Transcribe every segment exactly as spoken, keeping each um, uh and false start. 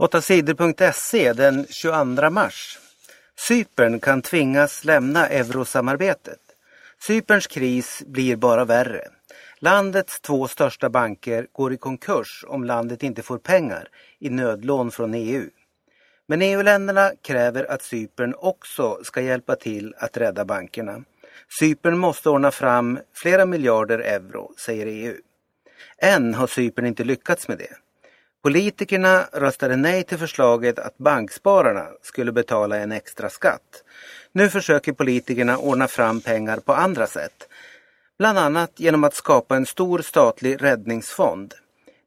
åtta sidor punkt se den tjugoandra mars. Cypern kan tvingas lämna eurosamarbetet. Cyperns kris blir bara värre. Landets två största banker går i konkurs om landet inte får pengar i nödlån från E U. Men E U-länderna kräver att Cypern också ska hjälpa till att rädda bankerna. Cypern måste ordna fram flera miljarder euro, säger E U. Än har Cypern inte lyckats med det. Politikerna röstade nej till förslaget att bankspararna skulle betala en extra skatt. Nu försöker politikerna ordna fram pengar på andra sätt. Bland annat genom att skapa en stor statlig räddningsfond.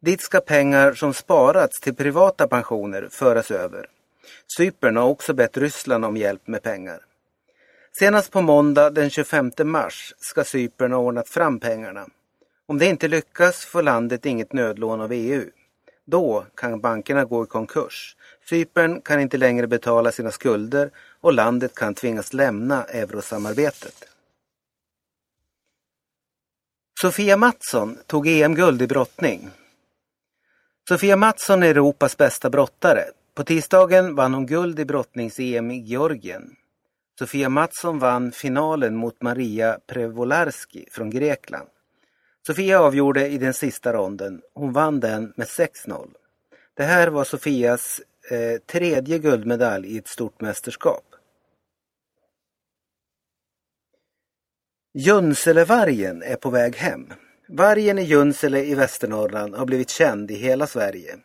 Dit ska pengar som sparats till privata pensioner föras över. Cypern har också bett Ryssland om hjälp med pengar. Senast på måndag den tjugofemte mars ska Cypern ha ordnat fram pengarna. Om det inte lyckas får landet inget nödlån av E U. Då kan bankerna gå i konkurs. Cypern kan inte längre betala sina skulder och landet kan tvingas lämna eurosamarbetet. Sofia Mattsson tog E M-guld i brottning. Sofia Mattsson är Europas bästa brottare. På tisdagen vann hon guld i brottnings-E M i Georgien. Sofia Mattsson vann finalen mot Maria Prevolarski från Grekland. Sofia avgjorde i den sista ronden. Hon vann den med sex noll. Det här var Sofias eh, tredje guldmedalj i ett stort mästerskap. Junselevargen är på väg hem. Vargen i Junsele i Västernorrland har blivit känd i hela Sverige.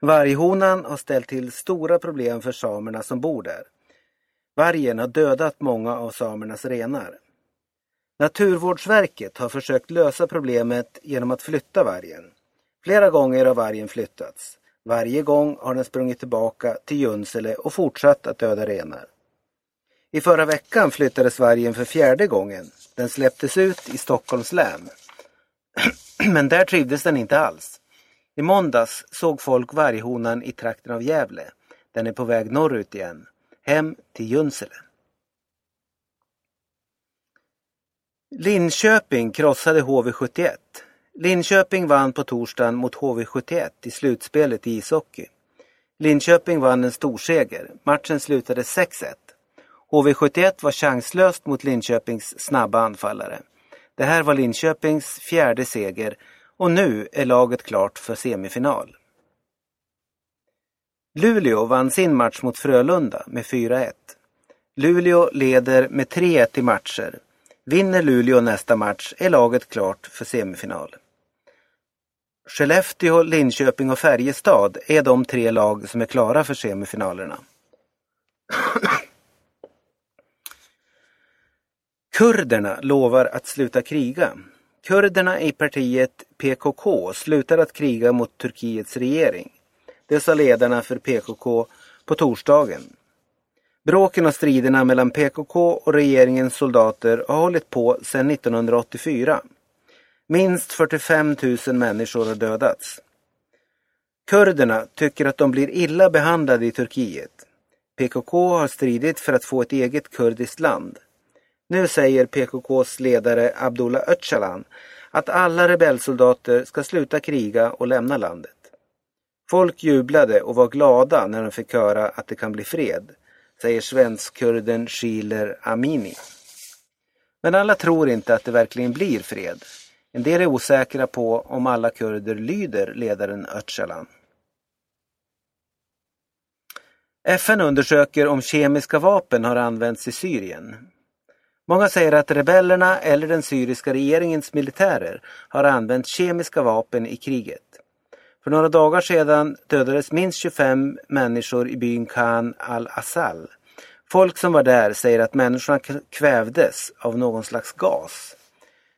Varghonan har ställt till stora problem för samerna som bor där. Vargen har dödat många av samernas renar. Naturvårdsverket har försökt lösa problemet genom att flytta vargen. Flera gånger har vargen flyttats. Varje gång har den sprungit tillbaka till Junsele och fortsatt att döda renar. I förra veckan flyttades vargen för fjärde gången. Den släpptes ut i Stockholms län. Men där trivdes den inte alls. I måndags såg folk varghonan i trakten av Gävle. Den är på väg norrut igen. Hem till Junsele. Linköping krossade H V sjuttioett. Linköping vann på torsdagen mot H V sjuttioett i slutspelet i ishockey. Linköping vann en storseger. Matchen slutade sex ett. H V sjuttioett var chanslöst mot Linköpings snabba anfallare. Det här var Linköpings fjärde seger och nu är laget klart för semifinal. Luleå vann sin match mot Frölunda med fyra ett. Luleå leder med tre ett i matcher. Vinner Luleå nästa match är laget klart för semifinal. Skellefteå, Linköping och Färjestad är de tre lag som är klara för semifinalerna. Kurderna lovar att sluta kriga. Kurderna i partiet P K K slutar att kriga mot Turkiets regering. Det sa ledarna för P K K på torsdagen. Bråken och striderna mellan P K K och regeringens soldater har hållit på sedan nittonhundraåttiofyra. Minst fyrtiofem tusen människor har dödats. Kurderna tycker att de blir illa behandlade i Turkiet. P K K har stridit för att få ett eget kurdiskt land. Nu säger P K Ks ledare Abdullah Öcalan att alla rebellsoldater ska sluta kriga och lämna landet. Folk jublade och var glada när de fick höra att det kan bli fred, säger svensk-kurden Schiller Amini. Men alla tror inte att det verkligen blir fred. En del är osäkra på om alla kurder lyder ledaren Öcalan. F N undersöker om kemiska vapen har använts i Syrien. Många säger att rebellerna eller den syriska regeringens militärer har använt kemiska vapen i kriget. För några dagar sedan dödades minst tjugofem människor i byn Khan al Asal. Folk som var där säger att människorna kvävdes av någon slags gas.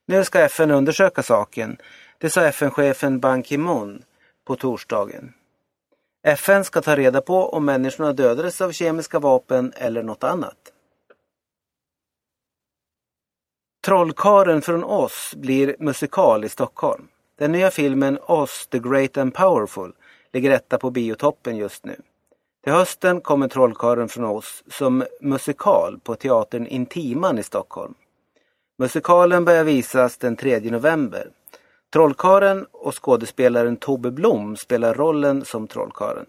Nu ska F N undersöka saken, det sa F N-chefen Ban Ki-moon på torsdagen. F N ska ta reda på om människorna dödades av kemiska vapen eller något annat. Trollkaren från Oz blir musikal i Stockholm. Den nya filmen Oz the Great and Powerful ligger etta på biotoppen just nu. Till hösten kommer Trollkaren från Oz som musikal på teatern Intiman i Stockholm. Musikalen börjar visas den tredje november. Trollkaren och skådespelaren Tobe Blom spelar rollen som Trollkaren.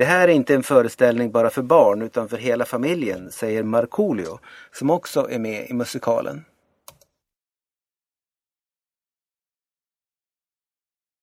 Det här är inte en föreställning bara för barn utan för hela familjen, säger Marcolio som också är med i musikalen.